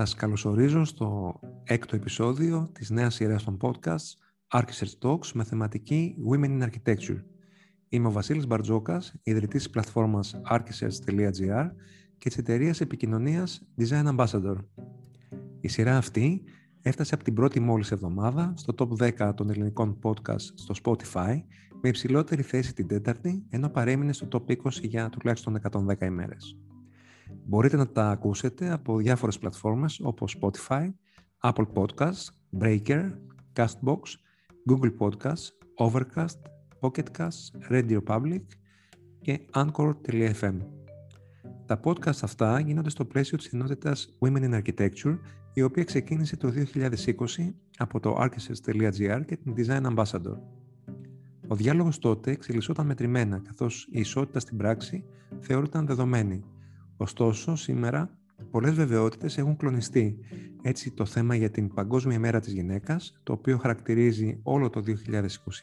Σας καλωσορίζω στο έκτο επεισόδιο της νέας σειράς των podcasts Archisers Talks με θεματική Women in Architecture. Είμαι ο Βασίλης Μπαρτζόκας, ιδρυτής της πλατφόρμας archisers.gr και της εταιρείας επικοινωνίας Design Ambassador. Η σειρά αυτή έφτασε από την πρώτη μόλις εβδομάδα στο top 10 των ελληνικών podcast στο Spotify με υψηλότερη θέση την τέταρτη, ενώ παρέμεινε στο top 20 για τουλάχιστον 110 ημέρες. Μπορείτε να τα ακούσετε από διάφορες πλατφόρμες όπως Spotify, Apple Podcasts, Breaker, Castbox, Google Podcasts, Overcast, Pocketcasts, Radio Public και Anchor.fm. Τα podcast αυτά γίνονται στο πλαίσιο της ενότητας Women in Architecture, η οποία ξεκίνησε το 2020 από το archisers.gr και την Design Ambassador. Ο διάλογος τότε εξελισσόταν μετρημένα, καθώς η ισότητα στην πράξη θεωρούταν δεδομένη. Ωστόσο, σήμερα πολλές βεβαιότητες έχουν κλονιστεί. Έτσι, το θέμα για την Παγκόσμια ημέρα της γυναίκας, το οποίο χαρακτηρίζει όλο το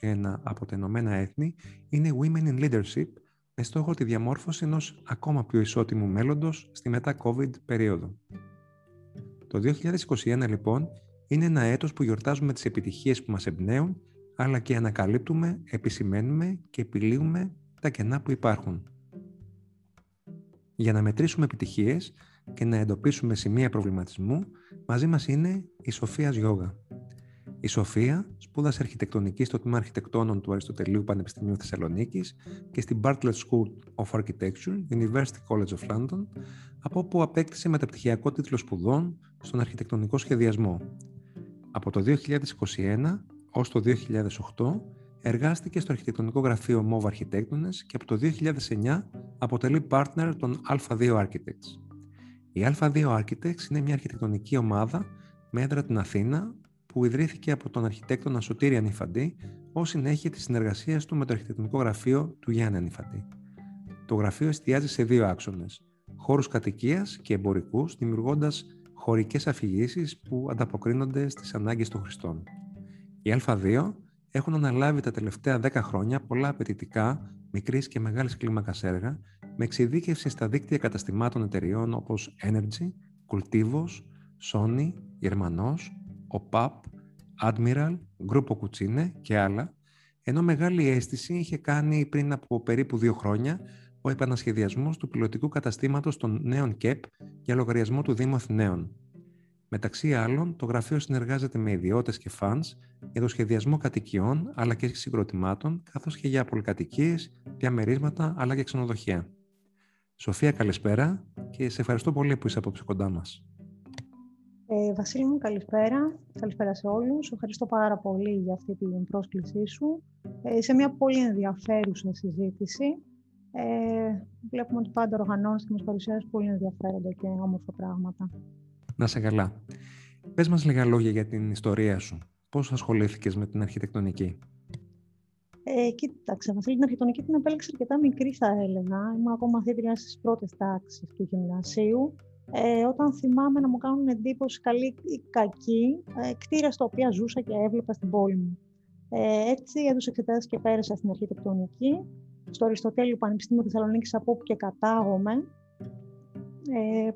2021 από τα Ηνωμένα Έθνη, είναι Women in Leadership, με στόχο τη διαμόρφωση ενός ακόμα πιο ισότιμου μέλλοντος στη μετά-COVID περίοδο. Το 2021, λοιπόν, είναι ένα έτος που γιορτάζουμε τις επιτυχίες που μας εμπνέουν, αλλά και ανακαλύπτουμε, επισημαίνουμε και επιλύουμε τα κενά που υπάρχουν. Για να μετρήσουμε επιτυχίες και να εντοπίσουμε σημεία προβληματισμού, μαζί μας είναι η Σοφία Γιόγα. Η Σοφία σπούδασε αρχιτεκτονική στο τμήμα αρχιτεκτόνων του Αριστοτελείου Πανεπιστημίου Θεσσαλονίκης και στην Bartlett School of Architecture, University College of London, από όπου απέκτησε μεταπτυχιακό τίτλο σπουδών στον αρχιτεκτονικό σχεδιασμό. Από το 2021 ως το 2008 εργάστηκε στο αρχιτεκτονικό γραφείο Move Αρχιτέκτονες και από το 2009 αποτελεί partner των Alpha 2 Architects. Η Alpha 2 Architects είναι μια αρχιτεκτονική ομάδα με έδρα την Αθήνα που ιδρύθηκε από τον αρχιτέκτονα Σωτήρη Ανιφαντή ως συνέχεια της συνεργασίας του με το αρχιτεκτονικό γραφείο του Γιάννη Ανιφαντή. Το γραφείο εστιάζει σε δύο άξονες, χώρους κατοικίας και εμπορικούς, δημιουργώντας χωρικές αφηγήσεις που ανταποκρίνονται στις ανάγκες των χρηστών. Η Α2 έχουν αναλάβει τα τελευταία 10 χρόνια πολλά απαιτητικά, μικρής και μεγάλης κλίμακας έργα, με εξειδίκευση στα δίκτυα καταστημάτων εταιριών όπως Energy, Cultivos, Sony, Γερμανός, Opap, Admiral, Grupo Cucchine και άλλα, ενώ μεγάλη αίσθηση είχε κάνει πριν από περίπου 2 χρόνια ο επανασχεδιασμός του πιλωτικού καταστήματος των νέων ΚΕΠ για λογαριασμό του Δήμου Αθηναίων. Μεταξύ άλλων, το γραφείο συνεργάζεται με ιδιώτες και φανς για το σχεδιασμό κατοικιών αλλά και συγκροτημάτων, καθώς και για πολυκατοικίες, διαμερίσματα αλλά και ξενοδοχεία. Σοφία, καλησπέρα και σε ευχαριστώ πολύ που είσαι απόψε κοντά μας. Βασίλη μου, καλησπέρα. Καλησπέρα σε όλους. Ευχαριστώ πάρα πολύ για αυτή την πρόσκλησή σου σε μια πολύ ενδιαφέρουσα συζήτηση. Βλέπουμε ότι πάντα οργανώνεις και μας παρουσιάζεις πολύ ενδιαφέροντα και όμορφα πράγματα. Να σε καλά. Πες μας λίγα λόγια για την ιστορία σου. Πώς ασχολήθηκες με την αρχιτεκτονική? Κοίταξε, Βασίλη, την αρχιτεκτονική την επέλεξα αρκετά μικρή, θα έλεγα. Ήμουν ακόμα μαθήτρια στις πρώτες τάξεις του γυμνασίου. Όταν θυμάμαι να μου κάνουν εντύπωση, καλή ή κακή, κτίρια στα οποία ζούσα και έβλεπα στην πόλη μου. Έτσι, έδωσα εξετάσεις και πέρασα στην αρχιτεκτονική, στο Αριστοτέλειο Πανεπιστήμιο Θεσσαλονίκης, από όπου και κατάγομαι.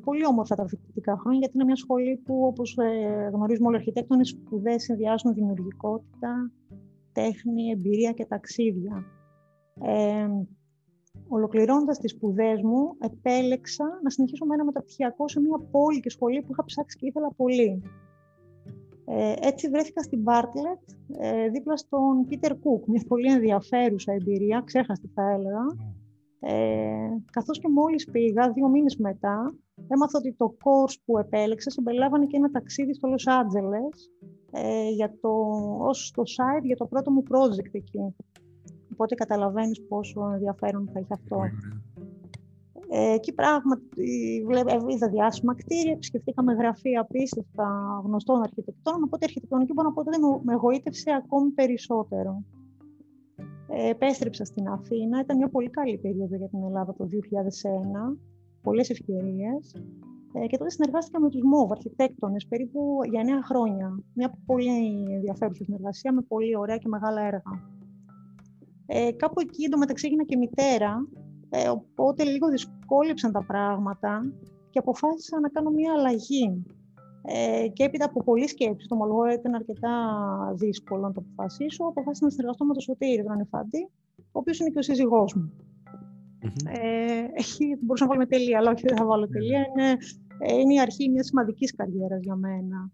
Πολύ όμορφα τα φοιτητικά χρόνια, γιατί είναι μια σχολή που, όπως γνωρίζουμε όλοι οι αρχιτέκτονες, σπουδές συνδυάζουν δημιουργικότητα, τέχνη, εμπειρία και ταξίδια. Ολοκληρώνοντας τις σπουδές μου, επέλεξα να συνεχίσω με ένα μεταπτυχιακό σε μια πόλη και σχολή που είχα ψάξει και ήθελα πολύ. Έτσι βρέθηκα στην Bartlett, δίπλα στον Peter Cook, μια πολύ ενδιαφέρουσα εμπειρία, ξέχαστη θα έλεγα. Καθώς και μόλις πήγα, 2 μήνες μετά, έμαθα ότι το course που επέλεξα συμπεριλάμβανε και ένα ταξίδι στο Λος Άντζελες ως το site για το πρώτο μου project εκεί. Οπότε καταλαβαίνεις πόσο ενδιαφέρον θα είχε αυτό. Εκεί πράγματι είδα διάσημα κτίρια, επισκεφτήκαμε γραφεία απίστευτα γνωστών αρχιτεκτών, οπότε η αρχιτεκτονική μπορώ να πω ότι με εγωίτευσε ακόμη περισσότερο. Επέστρεψα στην Αθήνα, ήταν μια πολύ καλή περίοδο για την Ελλάδα το 2001, πολλές ευκαιρίες και τότε συνεργάστηκα με τους MOV Αρχιτέκτονες περίπου για 9 χρόνια. Μια πολύ ενδιαφέρουσα συνεργασία με πολύ ωραία και μεγάλα έργα. Κάπου εκεί εντωμεταξύ έγινα και μητέρα, οπότε λίγο δυσκόλεψαν τα πράγματα και αποφάσισα να κάνω μια αλλαγή. Και έπειτα από πολλή σκέψη, το ομολογώ ήταν αρκετά δύσκολο να το αποφασίσω, αποφάσισα να συνεργαστώ με τον Σωτήρη, τον Ανιφαντή, ο οποίος είναι και ο σύζυγός μου. Mm-hmm. Μπορούσα να βάλουμε τελεία, αλλά όχι, δεν θα βάλω τελεία. Είναι η αρχή μιας σημαντικής καριέρας για μένα,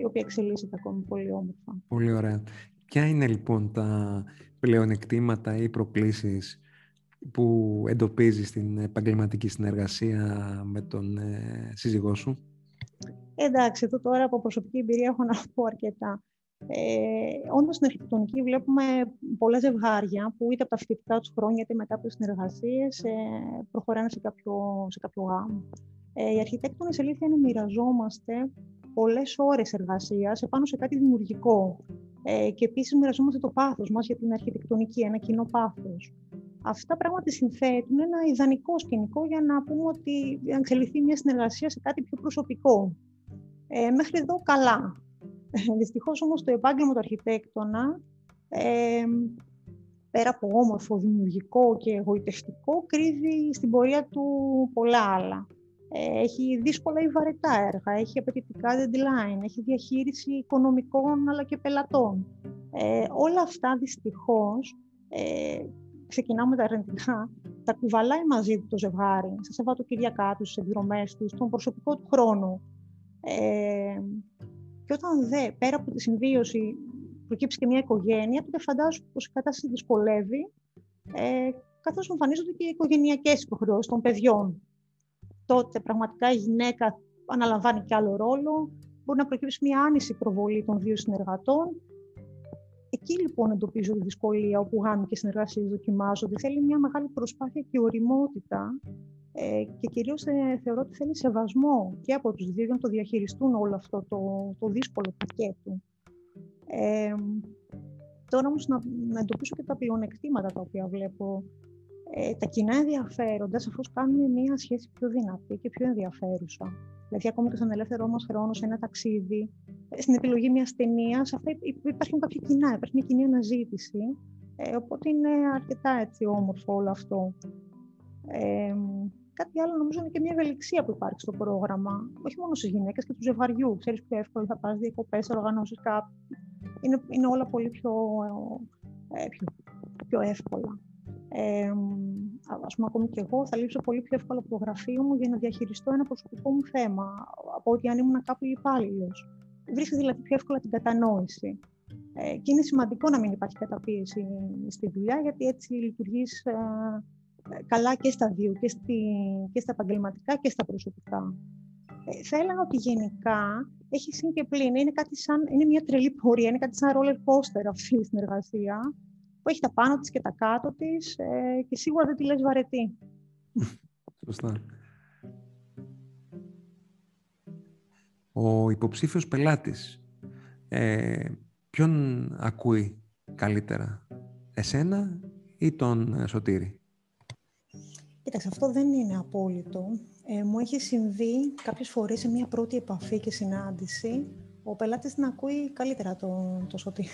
η οποία εξελίσσεται ακόμη πολύ όμορφα. Πολύ ωραία. Ποια είναι λοιπόν τα πλεονεκτήματα ή προκλήσεις που εντοπίζεις στην επαγγελματική συνεργασία με τον σύζυγό σου? Εντάξει, εδώ τώρα από προσωπική εμπειρία έχω να πω αρκετά. Όντως στην αρχιτεκτονική βλέπουμε πολλά ζευγάρια που είτε από τα φοιτητικά τους χρόνια είτε μετά από τις συνεργασίες προχωράνε σε κάποιο γάμο. Οι αρχιτέκτονες, αλήθεια είναι, μοιραζόμαστε πολλές ώρες εργασίας επάνω σε κάτι δημιουργικό. Και επίσης μοιραζόμαστε το πάθος μας για την αρχιτεκτονική, ένα κοινό πάθος. Αυτά πράγματι συνθέτουν ένα ιδανικό σκηνικό για να πούμε ότι να εξελιχθεί μια συνεργασία σε κάτι πιο προσωπικό. Μέχρι εδώ καλά. Δυστυχώς όμως το επάγγελμα του αρχιτέκτονα, πέρα από όμορφο, δημιουργικό και εγωιτευτικό, κρύβει στην πορεία του πολλά άλλα. Έχει δύσκολα ή βαρετά έργα, έχει απαιτητικά deadline, έχει διαχείριση οικονομικών αλλά και πελατών. Όλα αυτά δυστυχώς, ξεκινάμε τα αρνητικά, τα κουβαλάει μαζί του το ζευγάρι, στα Σαββατοκυριακά τους, στις εκδρομές τους, στον προσωπικό του χρόνο. Και όταν δε, πέρα από τη συμβίωση, προκύψει και μια οικογένεια, τότε φαντάζομαι πως η κατάσταση δυσκολεύει, καθώς εμφανίζονται και οι οικογενειακές υποχρεώσεις των παιδιών. Τότε πραγματικά η γυναίκα αναλαμβάνει κι άλλο ρόλο, μπορεί να προκύψει μια άνηση προβολή των δύο συνεργατών. Εκεί λοιπόν εντοπίζω τη δυσκολία, όπου γάμοι και συνεργασίες δοκιμάζονται. Θέλει μια μεγάλη προσπάθεια και ωριμότητα και κυρίως θεωρώ ότι θέλει σεβασμό και από τους δύο για να το διαχειριστούν όλο αυτό το δύσκολο πακέτο. Τώρα όμως να εντοπίσω και τα πλεονεκτήματα τα οποία βλέπω. Τα κοινά ενδιαφέροντα σαφώς κάνουν μια σχέση πιο δυνατή και πιο ενδιαφέρουσα. Δηλαδή, ακόμη και στον ελεύθερό μας χρόνο, σε ένα ταξίδι, στην επιλογή μιας ταινίας, υπάρχουν κάποια κοινά, υπάρχει μια κοινή αναζήτηση. Οπότε είναι αρκετά έτσι όμορφο όλο αυτό. Κάτι άλλο νομίζω είναι και μια ευελιξία που υπάρχει στο πρόγραμμα, όχι μόνο στις γυναίκες και του ζευγαριού. Ξέρεις πιο εύκολα, θα πας διακοπές, θα οργανώσεις κάτι. Είναι όλα πολύ πιο εύκολα. Ας πούμε, ακόμη και εγώ θα λείψω πολύ πιο εύκολα από το γραφείο μου για να διαχειριστώ ένα προσωπικό μου θέμα, από ότι αν ήμουν κάπου υπάλληλος. Βρίσκεται δηλαδή πιο εύκολα την κατανόηση. Και είναι σημαντικό να μην υπάρχει καταπίεση στη δουλειά, γιατί έτσι λειτουργείς καλά και στα δύο, και στα επαγγελματικά και στα προσωπικά. Θα έλεγα ότι γενικά έχει συν και πλήν. Είναι μια τρελή πορεία, είναι κάτι σαν roller coaster αυτή η συνεργασία, που έχει τα πάνω της και τα κάτω της και σίγουρα δεν τη λες βαρετή. Σωστά. Ο υποψήφιος πελάτης, ποιον ακούει καλύτερα, εσένα ή τον Σωτήρη? Κοίταξε, αυτό δεν είναι απόλυτο. Μου έχει συμβεί κάποιες φορές σε μια πρώτη επαφή και συνάντηση ο πελάτης να ακούει καλύτερα το Σωτήρη.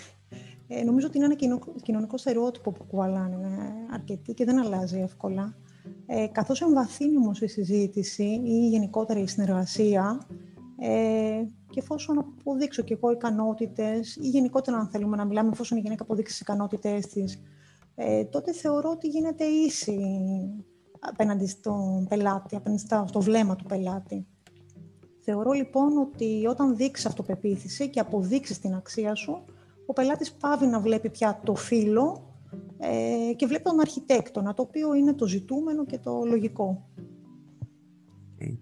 Νομίζω ότι είναι ένα κοινωνικό στερεότυπο που κουβαλάνε αρκετοί και δεν αλλάζει εύκολα. Καθώς εμβαθύνει όμως η συζήτηση ή γενικότερα η συνεργασία, και εφόσον αποδείξω και εγώ ικανότητες, ή γενικότερα, αν θέλουμε να μιλάμε, εφόσον η γυναίκα αποδείξει τις ικανότητές της, τότε θεωρώ ότι γίνεται ίση απέναντι στον πελάτη, απέναντι στο βλέμμα του πελάτη. Θεωρώ λοιπόν ότι όταν δείξεις αυτοπεποίθηση και αποδείξεις την αξία σου, ο πελάτης πάβει να βλέπει πια το φύλλο και βλέπει τον αρχιτέκτονα, το οποίο είναι το ζητούμενο και το λογικό. Okay.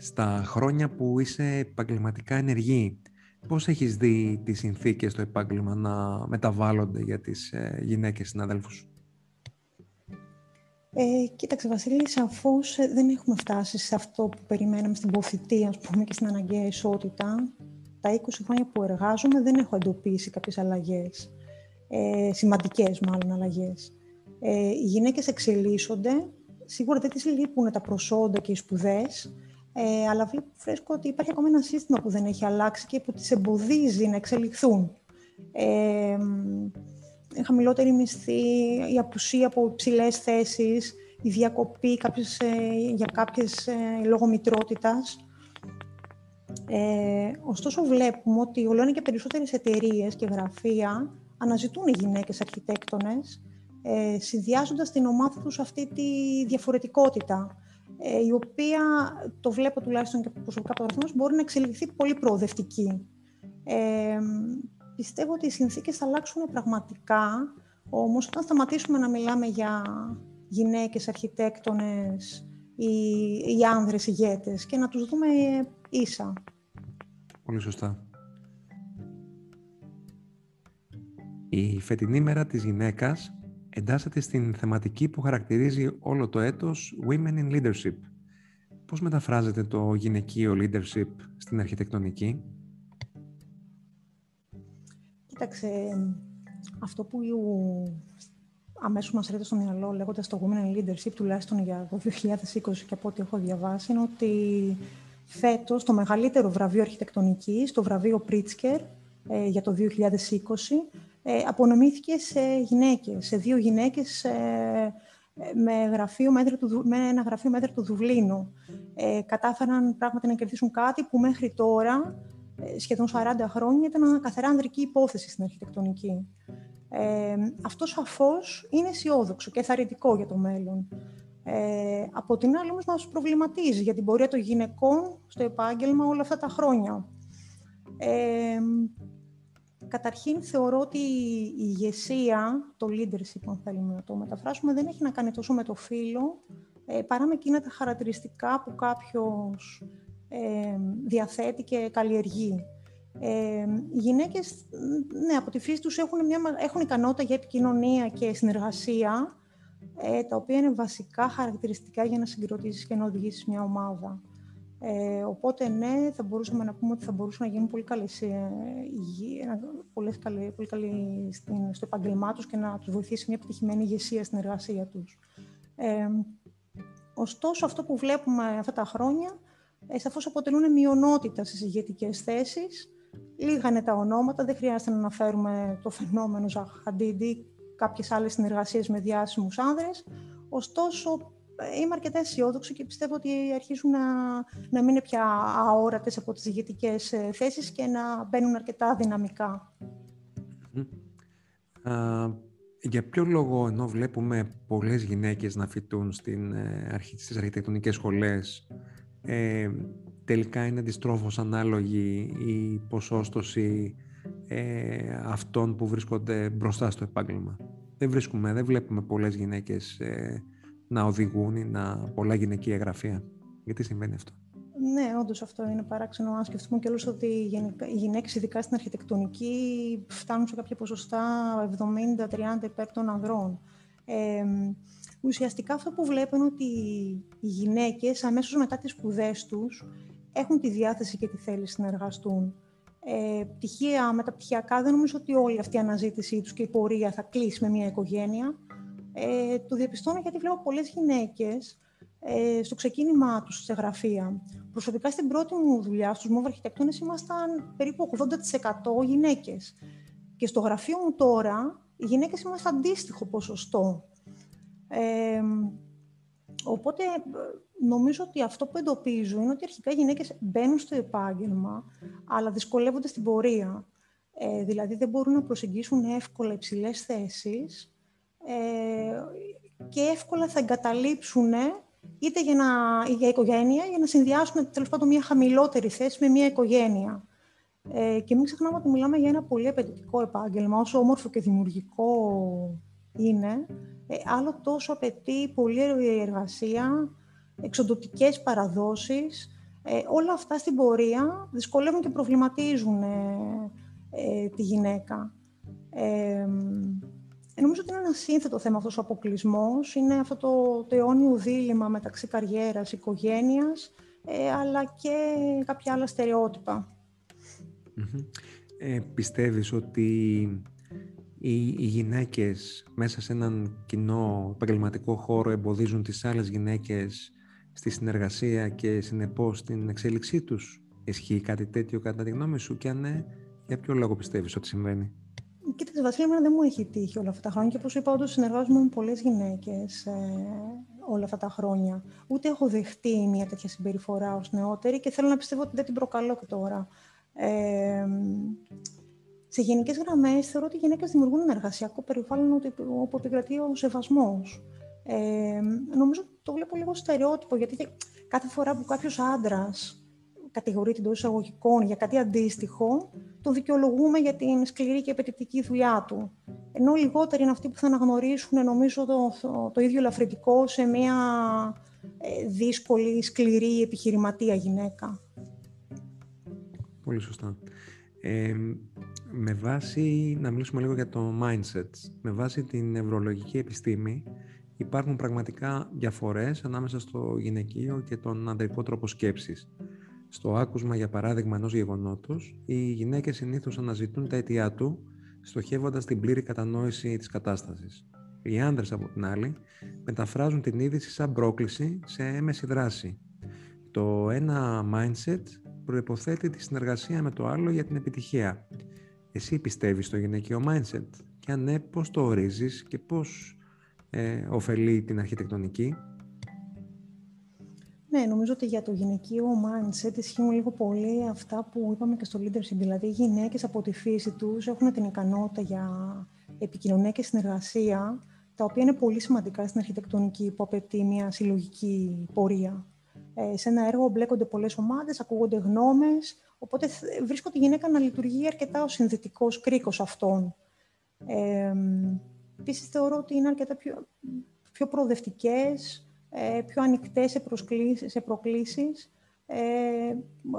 Στα χρόνια που είσαι επαγγελματικά ενεργή, πώς έχεις δει τις συνθήκες στο επάγγελμα να μεταβάλλονται για τις γυναίκες συναδέλφους? Κοίταξε, Βασίλη, σαφώς δεν έχουμε φτάσει σε αυτό που περιμέναμε στην ποφητεία, ας πούμε, και στην αναγκαία ισότητα. Τα 20 χρόνια που εργάζομαι δεν έχω εντοπίσει κάποιες αλλαγές, σημαντικές μάλλον αλλαγές. Οι γυναίκες εξελίσσονται, σίγουρα δεν τις λείπουν τα προσόντα και οι σπουδές, αλλά βλέπω φρέσκο ότι υπάρχει ακόμα ένα σύστημα που δεν έχει αλλάξει και που τις εμποδίζει να εξελιχθούν. Χαμηλότερη μισθή, η απουσία από υψηλές θέσεις, η διακοπή για κάποιες λόγω μητρότητας. Ωστόσο βλέπουμε ότι όλο και περισσότερες εταιρείες και γραφεία αναζητούν γυναίκες αρχιτέκτονες, συνδυάζοντας την ομάδα τους αυτή τη διαφορετικότητα, η οποία, το βλέπω τουλάχιστον και προσωπικά παραδείγματος, μπορεί να εξελιχθεί πολύ προοδευτική. Πιστεύω ότι οι συνθήκες θα αλλάξουν πραγματικά, όμως όταν σταματήσουμε να μιλάμε για γυναίκες αρχιτέκτονες ή άνδρες ηγέτες και να τους δούμε ίσα. Πολύ σωστά. Η φετινή μέρα της γυναίκας εντάσσεται στην θεματική που χαρακτηρίζει όλο το έτος Women in Leadership. Πώς μεταφράζεται το γυναικείο leadership στην αρχιτεκτονική? Κοίταξε, αυτό που αμέσως μας έρχεται στο μυαλό λέγοντας το Women in Leadership, τουλάχιστον για το 2020 και από ό,τι έχω διαβάσει, είναι ότι φέτος το μεγαλύτερο βραβείο αρχιτεκτονικής, το βραβείο Pritzker για το 2020, απονομήθηκε σε γυναίκες, σε δύο γυναίκες με ένα γραφείο μέτρη του Δουβλίνου. Κατάφεραν πράγματι να κερδίσουν κάτι που μέχρι τώρα, σχεδόν 40 χρόνια, ήταν καθαρά ανδρική υπόθεση στην αρχιτεκτονική. Αυτό σαφώς είναι αισιόδοξο και θαρρυντικό για το μέλλον. Από την άλλη όμως μας προβληματίζει για την πορεία των γυναικών στο επάγγελμα όλα αυτά τα χρόνια. Καταρχήν θεωρώ ότι η ηγεσία, το leadership, αν θέλουμε να το μεταφράσουμε, δεν έχει να κάνει τόσο με το φύλο, παρά με εκείνα τα χαρακτηριστικά που κάποιος διαθέτει και καλλιεργεί. Οι γυναίκες, ναι, από τη φύση τους έχουν ικανότητα για επικοινωνία και συνεργασία, τα οποία είναι βασικά χαρακτηριστικά για να συγκροτήσεις και να οδηγήσεις μια ομάδα. Οπότε, ναι, θα μπορούσαμε να πούμε ότι θα μπορούσαν να γίνουν πολύ καλοί στο επαγγελμά τους και να τους βοηθήσει μια επιτυχημένη ηγεσία στην εργασία τους. Ωστόσο, αυτό που βλέπουμε αυτά τα χρόνια, σαφώς αποτελούν μειονότητα στις ηγετικές θέσεις. Λίγα είναι τα ονόματα, δεν χρειάζεται να αναφέρουμε το φαινόμενο Ζαχαντίντι, κάποιες άλλες συνεργασίες με διάσημους άνδρες. Ωστόσο, είμαι αρκετά αισιόδοξη και πιστεύω ότι αρχίζουν να μην είναι πια αόρατες από τις ηγετικές θέσεις και να μπαίνουν αρκετά δυναμικά. Για ποιο λόγο, ενώ βλέπουμε πολλές γυναίκες να φοιτούν στις αρχιτεκτονικές σχολές, τελικά είναι αντιστρόφως ανάλογη η ποσόστοση αυτών που βρίσκονται μπροστά στο επάγγελμα? Δεν βλέπουμε πολλές γυναίκες να οδηγούν ή πολλά γυναικεία γραφεία. Γιατί συμβαίνει αυτό? Ναι, όντως αυτό είναι παράξενο. Αν σκεφτούμε κιόλας ότι οι γυναίκες, ειδικά στην αρχιτεκτονική, φτάνουν σε κάποια ποσοστά 70-30 υπέρ των ανδρών. Ουσιαστικά αυτό που βλέπω είναι ότι οι γυναίκες αμέσως μετά τις σπουδές τους έχουν τη διάθεση και τη θέληση να εργαστούν. Πτυχία, μεταπτυχιακά, δεν νομίζω ότι όλη αυτή η αναζήτησή τους και η πορεία θα κλείσει με μια οικογένεια. Το διαπιστώνω γιατί βλέπω πολλές γυναίκες στο ξεκίνημά τους σε γραφεία. Προσωπικά στην πρώτη μου δουλειά, στους Move Αρχιτέκτονες, ήμασταν περίπου 80% γυναίκες. Και στο γραφείο μου τώρα, οι γυναίκες ήμασταν αντίστοιχο ποσοστό. Οπότε νομίζω ότι αυτό που εντοπίζω είναι ότι αρχικά οι γυναίκες μπαίνουν στο επάγγελμα, αλλά δυσκολεύονται στην πορεία. Δηλαδή δεν μπορούν να προσεγγίσουν εύκολα υψηλές θέσεις και εύκολα θα εγκαταλείψουν είτε για οικογένεια, για να συνδυάσουν τέλος πάντων μια χαμηλότερη θέση με μια οικογένεια. Και μην ξεχνάμε ότι μιλάμε για ένα πολύ απαιτητικό επάγγελμα, όσο όμορφο και δημιουργικό είναι. Άλλο τόσο απαιτεί πολλή εργασία, εξοντωτικές παραδόσεις. Όλα αυτά στην πορεία δυσκολεύουν και προβληματίζουν τη γυναίκα. Νομίζω ότι είναι ένα σύνθετο θέμα αυτός ο αποκλεισμός. Είναι αυτό το αιώνιο δίλημμα μεταξύ καριέρας, οικογένειας, αλλά και κάποια άλλα στερεότυπα. Πιστεύεις ότι οι γυναίκες μέσα σε έναν κοινό επαγγελματικό χώρο εμποδίζουν τις άλλες γυναίκες στη συνεργασία και συνεπώς στην εξέλιξή τους? Ισχύει κάτι τέτοιο κατά τη γνώμη σου, και αν ναι, για ποιο λόγο πιστεύεις ότι συμβαίνει? Κοίταξε Βασίλη, εμένα δεν μου έχει τύχει όλα αυτά τα χρόνια και όπως είπα, όντως συνεργάζομαι με πολλές γυναίκες όλα αυτά τα χρόνια. Ούτε έχω δεχτεί μια τέτοια συμπεριφορά ως νεότερη και θέλω να πιστεύω ότι δεν την προκαλώ και τώρα. Σε γενικές γραμμές θεωρώ ότι οι γυναίκες δημιουργούν ένα εργασιακό περιβάλλον όπου επικρατεί ο σεβασμός. Νομίζω το βλέπω λίγο στερεότυπο, γιατί κάθε φορά που κάποιος άντρας κατηγορείται εντός εισαγωγικών για κάτι αντίστοιχο, τον δικαιολογούμε για την σκληρή και απαιτητική δουλειά του. Ενώ λιγότεροι είναι αυτοί που θα αναγνωρίσουν, νομίζω, το ίδιο ελαφρυντικό σε μια δύσκολη, σκληρή επιχειρηματία γυναίκα. Πολύ σωστά. Με βάση, να μιλήσουμε λίγο για το mindset, με βάση την νευρολογική επιστήμη, υπάρχουν πραγματικά διαφορές ανάμεσα στο γυναικείο και τον ανδρικό τρόπο σκέψης. Στο άκουσμα, για παράδειγμα, ενός γεγονότος, οι γυναίκες συνήθως αναζητούν τα αιτιά του, στοχεύοντας την πλήρη κατανόηση της κατάστασης. Οι άνδρες, από την άλλη, μεταφράζουν την είδηση σαν πρόκληση σε έμεση δράση. Το ένα mindset προϋποθέτει τη συνεργασία με το άλλο για την επιτυχία. Εσύ πιστεύεις στο γυναικείο mindset, και αν ναι, πώς το ορίζεις και πώς ωφελεί την αρχιτεκτονική? Ναι, νομίζω ότι για το γυναικείο mindset ισχύουν λίγο πολύ αυτά που είπαμε και στο leadership. Δηλαδή, οι γυναίκες από τη φύση τους έχουν την ικανότητα για επικοινωνία και συνεργασία, τα οποία είναι πολύ σημαντικά στην αρχιτεκτονική που απαιτεί μια συλλογική πορεία. Σε ένα έργο μπλέκονται πολλές ομάδες, ακούγονται γνώμες, οπότε βρίσκω τη γυναίκα να λειτουργεί αρκετά ως συνδετικός κρίκος αυτών. Επίσης, θεωρώ ότι είναι αρκετά πιο προοδευτικές, πιο ανοιχτές σε προκλήσεις,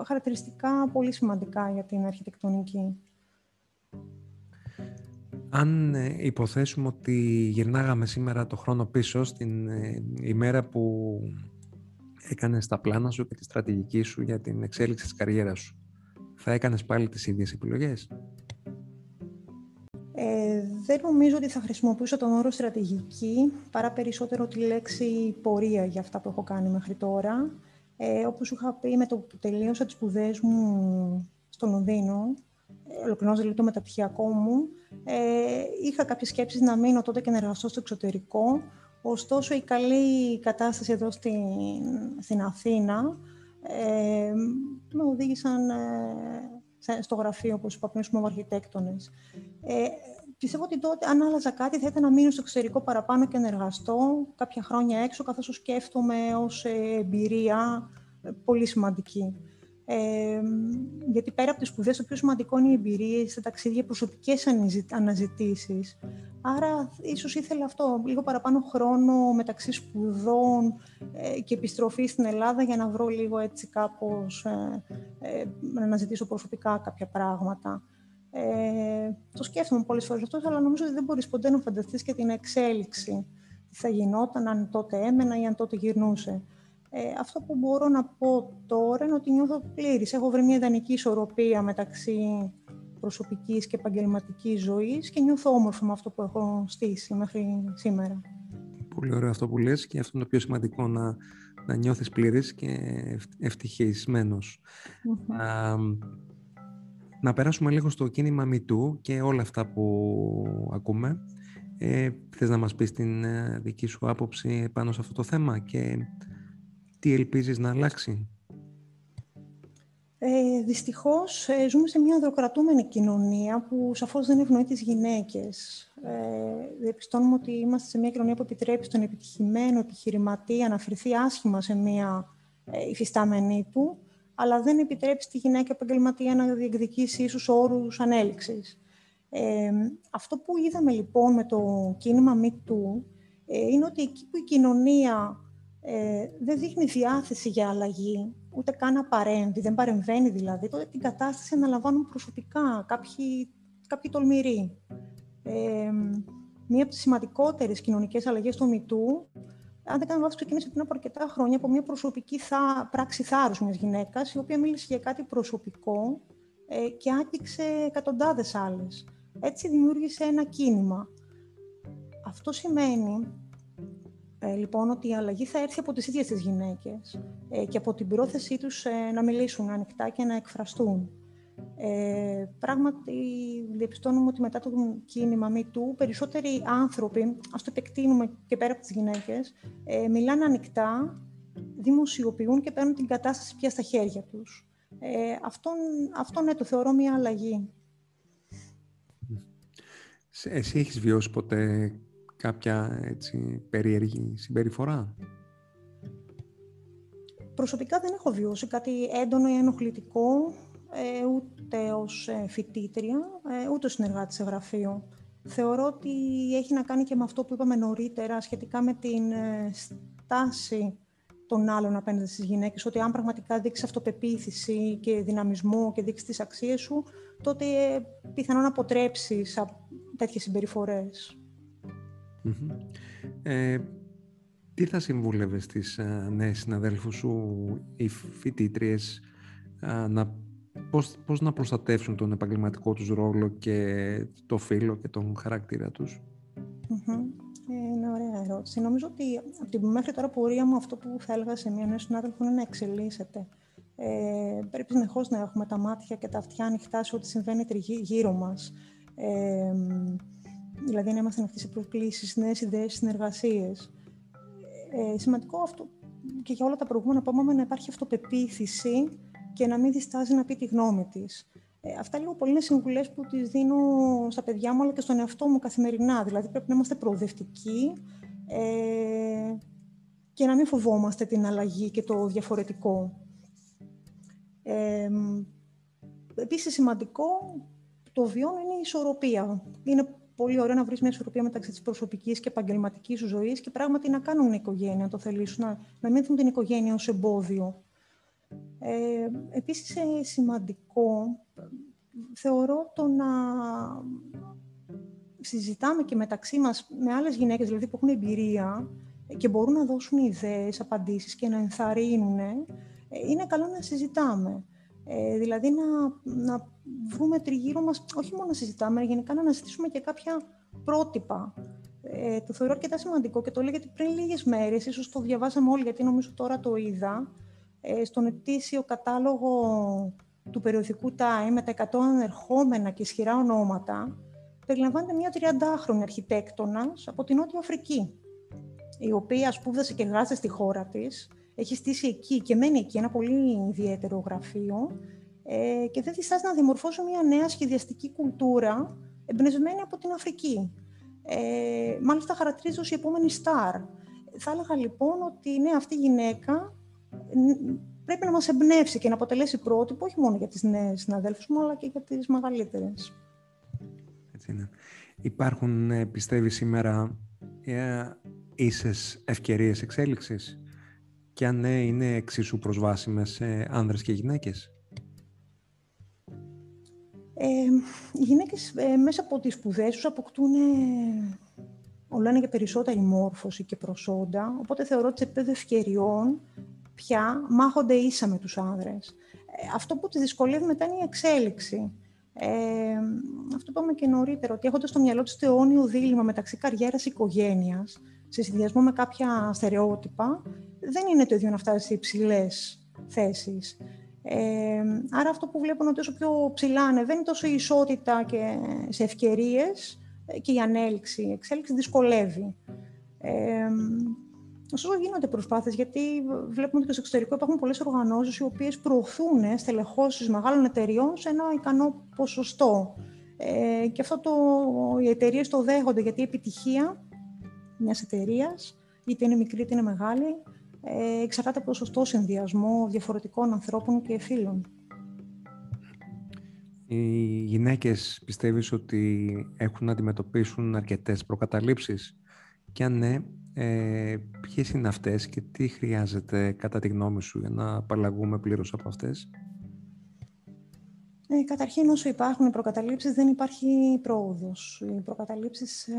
χαρακτηριστικά πολύ σημαντικά για την αρχιτεκτονική. Αν υποθέσουμε ότι γυρνάγαμε σήμερα το χρόνο πίσω στην ημέρα που έκανες τα πλάνα σου και τη στρατηγική σου για την εξέλιξη της καριέρας σου, θα έκανες πάλι τις ίδιες επιλογές? Δεν νομίζω ότι θα χρησιμοποιούσα τον όρο στρατηγική, παρά περισσότερο τη λέξη πορεία για αυτά που έχω κάνει μέχρι τώρα. Όπως είχα πει, με το που τελείωσα τις σπουδές μου στο Λονδίνο, ολοκληρώνοντας δηλαδή το μεταπτυχιακό μου, είχα κάποιες σκέψεις να μείνω τότε και να εργαστώ στο εξωτερικό. Ωστόσο, η καλή κατάσταση εδώ στην Αθήνα με οδήγησαν στο γραφείο, όπως είπα πριν, στους Move Αρχιτέκτονες. Πιστεύω ότι τότε, αν άλλαζα κάτι, θα ήταν να μείνω στο εξωτερικό παραπάνω και να εργαστώ κάποια χρόνια έξω, καθώς το σκέφτομαι ως εμπειρία πολύ σημαντική. Γιατί πέρα από τις σπουδές, το πιο σημαντικό είναι οι εμπειρίες, τα ταξίδια, προσωπικές αναζητήσεις. Άρα, ίσως ήθελα αυτό, λίγο παραπάνω χρόνο μεταξύ σπουδών και επιστροφή στην Ελλάδα, για να βρω λίγο έτσι κάπως, να αναζητήσω προσωπικά κάποια πράγματα. Το σκέφτομαι πολλές φορές αυτό, αλλά νομίζω ότι δεν μπορείς ποτέ να φανταστείς και την εξέλιξη. Τι θα γινόταν αν τότε έμενα ή αν τότε γυρνούσε. Αυτό που μπορώ να πω τώρα είναι ότι νιώθω πλήρης. Έχω βρει μια ιδανική ισορροπία μεταξύ προσωπικής και επαγγελματικής ζωής και νιώθω όμορφα με αυτό που έχω στήσει μέχρι σήμερα. Πολύ ωραίο αυτό που λες, και αυτό είναι το πιο σημαντικό, να νιώθεις πλήρης και ευτυχισμένος. Να περάσουμε λίγο στο κίνημα MeToo και όλα αυτά που ακούμε. Θες να μας πεις την δική σου άποψη πάνω σε αυτό το θέμα και τι ελπίζεις να αλλάξει? Δυστυχώς, ζούμε σε μια ανδροκρατούμενη κοινωνία που σαφώς δεν ευνοεί τις γυναίκες. Διαπιστώνουμε ότι είμαστε σε μια κοινωνία που επιτρέπει στον επιτυχημένο επιχειρηματία να φερθεί άσχημα σε μια υφιστάμενη του, αλλά δεν επιτρέπει στη γυναίκα επαγγελματία να διεκδικήσει ίσους όρους ανέλυξης. Αυτό που είδαμε λοιπόν με το κίνημα MeToo είναι ότι εκεί που η κοινωνία δεν δείχνει διάθεση για αλλαγή, ούτε καν να παρέμβει, δεν παρεμβαίνει δηλαδή, τότε την κατάσταση αναλαμβάνουν προσωπικά κάποιοι τολμηροί. Μία από τις σημαντικότερες κοινωνικές αλλαγές του MeToo, αν δεν κάνω λάθος, ξεκίνησε πριν από αρκετά χρόνια από μια προσωπική πράξη θάρρους μιας γυναίκας, η οποία μίλησε για κάτι προσωπικό και άγγιξε εκατοντάδες άλλες. Έτσι δημιούργησε ένα κίνημα. Αυτό σημαίνει, λοιπόν, ότι η αλλαγή θα έρθει από τις ίδιες τις γυναίκες και από την πρόθεσή τους να μιλήσουν ανοιχτά και να εκφραστούν. Πράγματι, διαπιστώνουμε ότι μετά το κίνημα MeToo, περισσότεροι άνθρωποι, ας το επεκτείνουμε και πέρα από τις γυναίκες, μιλάνε ανοιχτά, δημοσιοποιούν και παίρνουν την κατάσταση πια στα χέρια τους. Αυτό ναι, το θεωρώ μια αλλαγή. Εσύ έχεις βιώσει ποτέ κάποια έτσι, περίεργη συμπεριφορά? Προσωπικά δεν έχω βιώσει κάτι έντονο ή ενοχλητικό, ούτε ως φοιτήτρια, ούτε ως συνεργάτη σε γραφείο. Θεωρώ ότι έχει να κάνει και με αυτό που είπαμε νωρίτερα σχετικά με την στάση των άλλων απέναντι στις γυναίκες, ότι αν πραγματικά δείξεις αυτοπεποίθηση και δυναμισμό και δείξεις τις αξίες σου, τότε πιθανόν να αποτρέψεις τέτοιες συμπεριφορές. Mm-hmm. Τι θα συμβούλευες στις νέες συναδέλφους σου, οι φοιτήτριες, πώς να προστατεύσουν τον επαγγελματικό τους ρόλο και το φύλο και τον χαρακτήρα τους? Mm-hmm. Είναι ωραία ερώτηση. Νομίζω ότι από την μέχρι τώρα πορεία μου αυτό που θα έλεγα σε μια νέα συνάδελφο είναι να εξελίσσεται. Πρέπει συνεχώς να έχουμε τα μάτια και τα αυτιά ανοιχτά σε ό,τι συμβαίνει γύρω μας. Δηλαδή να είμαστε ανοιχτοί σε προκλήσεις, νέες ιδέες, συνεργασίες. Σημαντικό αυτό και για όλα τα προηγούμενα που είπαμε, να υπάρχει αυτοπεποίθηση και να μην διστάζει να πει τη γνώμη της. Αυτά λίγο πολύ είναι συμβουλές που τις δίνω στα παιδιά μου αλλά και στον εαυτό μου καθημερινά. Δηλαδή πρέπει να είμαστε προοδευτικοί και να μην φοβόμαστε την αλλαγή και το διαφορετικό. Επίσης σημαντικό, το βιώνω, είναι η ισορροπία. Είναι πολύ ωραίο να βρεις μια ισορροπία μεταξύ της προσωπικής και επαγγελματικής σου ζωής και πράγματι να κάνουν μια οικογένεια, αν το θελήσουν, να μην δουν την οικογένεια ως εμπόδιο. Επίσης σημαντικό, θεωρώ το να συζητάμε και μεταξύ μας με άλλες γυναίκες δηλαδή, που έχουν εμπειρία και μπορούν να δώσουν ιδέες, απαντήσεις και να ενθαρρύνουν. Είναι καλό να συζητάμε. Δηλαδή να βρούμε τριγύρω μας, όχι μόνο να συζητάμε, γενικά να αναζητήσουμε και κάποια πρότυπα. Το θεωρώ αρκετά σημαντικό και το λέω γιατί πριν λίγες μέρες, ίσως το διαβάσαμε όλοι γιατί νομίζω τώρα το είδα, στον ετήσιο κατάλογο του περιοδικού Time με τα 100 ανερχόμενα και ισχυρά ονόματα, περιλαμβάνεται μια 30χρονη αρχιτέκτονας από την Νότια Αφρική, η οποία σπούδασε και εργάζεται στη χώρα της, έχει στήσει εκεί και μένει εκεί ένα πολύ ιδιαίτερο γραφείο και δεν διστάζει να δημορφώσει μια νέα σχεδιαστική κουλτούρα εμπνευσμένη από την Αφρική. Μάλιστα χαρακτηρίζεται ως η επόμενη στάρ. Θα έλεγα λοιπόν ότι ναι, αυτή η γυναίκα πρέπει να μας εμπνεύσει και να αποτελέσει πρότυπο όχι μόνο για τις νέες συναδέλφους μου, αλλά και για τις μεγαλύτερες. Έτσι είναι. Υπάρχουν, πιστεύεις, σήμερα ίσες ευκαιρίες εξέλιξης και αν ναι, είναι εξίσου προσβάσιμες σε άνδρες και γυναίκες? Οι γυναίκες μέσα από τις σπουδές τους αποκτούν όλα και περισσότερη μόρφωση και προσόντα, οπότε θεωρώ ότι σε επίπεδο ευκαιριών πια μάχονται ίσα με τους άνδρες. Αυτό που τις δυσκολεύει μετά είναι η εξέλιξη. Αυτό είπαμε και νωρίτερα, ότι έχοντας στο μυαλό τους το αιώνιο δίλημμα μεταξύ καριέρας και οικογένειας, σε συνδυασμό με κάποια στερεότυπα, δεν είναι το ίδιο να φτάσει σε υψηλές θέσεις. Άρα αυτό που βλέπουν ότι όσο πιο ψηλά ανεβαίνει, τόσο η ισότητα και σε ευκαιρίες και η ανέλυξη, η εξέλιξη δυσκολεύει. Ωστόσο, γίνονται προσπάθειες, γιατί βλέπουμε ότι και στο εξωτερικό υπάρχουν πολλές οργανώσεις οι οποίες προωθούν στελεχώσεις μεγάλων εταιριών σε ένα ικανό ποσοστό. Και αυτό οι εταιρείες το δέχονται, γιατί η επιτυχία μιας εταιρείας, είτε είναι μικρή είτε είναι μεγάλη, εξαρτάται από το σωστό συνδυασμό διαφορετικών ανθρώπων και φύλων. Οι γυναίκες πιστεύεις ότι έχουν να αντιμετωπίσουν αρκετές προκαταλήψεις? Και αν ναι, ποιες είναι αυτές και τι χρειάζεται κατά τη γνώμη σου για να απαλλαγούμε πλήρως από αυτές? Καταρχήν, όσο υπάρχουν προκαταλήψεις, δεν υπάρχει πρόοδος. Οι προκαταλήψεις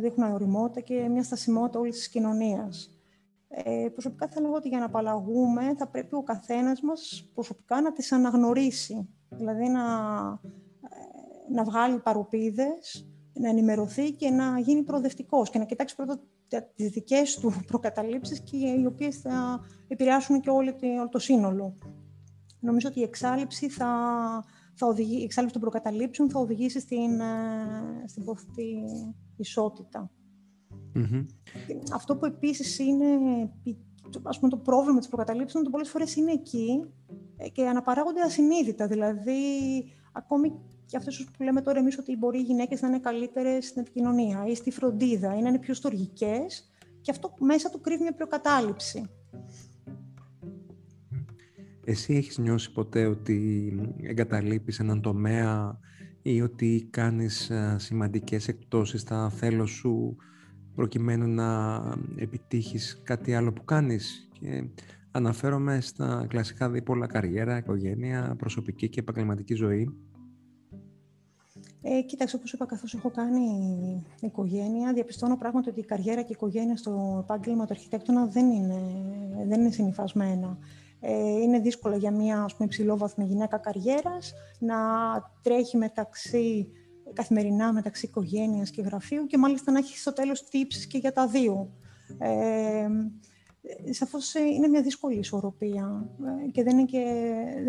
δείχνουν αοριμότητα και μια στασιμότητα όλης της κοινωνίας. Προσωπικά θα λέγω ότι για να απαλλαγούμε θα πρέπει ο καθένας μας προσωπικά να τις αναγνωρίσει. Δηλαδή να βγάλει παροπίδες, να ενημερωθεί και να γίνει προοδευτικός και να κοιτάξει πρώτα τις δικές του προκαταλήψεις, και οι οποίες θα επηρεάσουν και όλο το σύνολο. Νομίζω ότι η εξάλειψη η εξάλληψη των προκαταλήψεων θα οδηγήσει στην πόθητη ισότητα. Mm-hmm. Αυτό που επίσης είναι, ας πούμε, το πρόβλημα της προκαταλήψης είναι ότι πολλές φορές είναι εκεί και αναπαράγονται ασυνείδητα. Δηλαδή, ακόμη και αυτές που λέμε τώρα εμείς ότι μπορεί οι γυναίκες να είναι καλύτερες στην επικοινωνία ή στη φροντίδα ή να είναι πιο στοργικές, και αυτό μέσα του κρύβει μια προκατάληψη. Εσύ έχεις νιώσει ποτέ ότι εγκαταλείπεις έναν τομέα ή ότι κάνεις σημαντικές εκτόσεις στα θέλω σου προκειμένου να επιτύχεις κάτι άλλο που κάνεις? Και αναφέρομαι στα κλασικά δίπολα καριέρα, οικογένεια, προσωπική και επαγγελματική ζωή. Κοίταξε, όπως είπα, καθώς έχω κάνει οικογένεια, διαπιστώνω πράγματι ότι η καριέρα και η οικογένεια στο επάγγελμα του αρχιτέκτονα δεν είναι συνυφασμένα. Είναι δύσκολο για μια, ας πούμε, υψηλόβαθμη γυναίκα καριέρας να τρέχει καθημερινά μεταξύ οικογένειας και γραφείου και μάλιστα να έχει στο τέλος tips και για τα δύο. Σαφώς είναι μια δύσκολη ισορροπία και δεν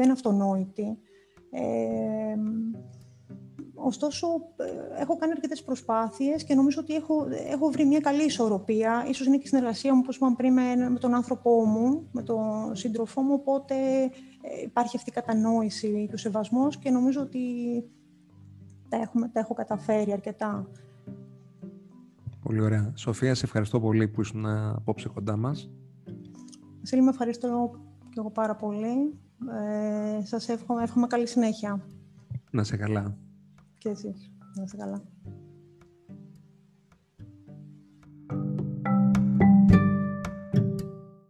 είναι αυτονόητη. Ωστόσο, έχω κάνει αρκετές προσπάθειες και νομίζω ότι έχω βρει μια καλή ισορροπία. Ίσως είναι και η συνεργασία μου, όπως είπαμε πριν, με τον άνθρωπό μου, με τον σύντροφό μου. Οπότε υπάρχει αυτή η κατανόηση και ο σεβασμός και νομίζω ότι τα έχω καταφέρει αρκετά. Πολύ ωραία. Σοφία, σε ευχαριστώ πολύ που ήσουν απόψε κοντά μας. Βασίλη, με ευχαριστώ και εγώ πάρα πολύ. Σας εύχομαι καλή συνέχεια. Να είσαι καλά. Και εσείς. Να είστε καλά.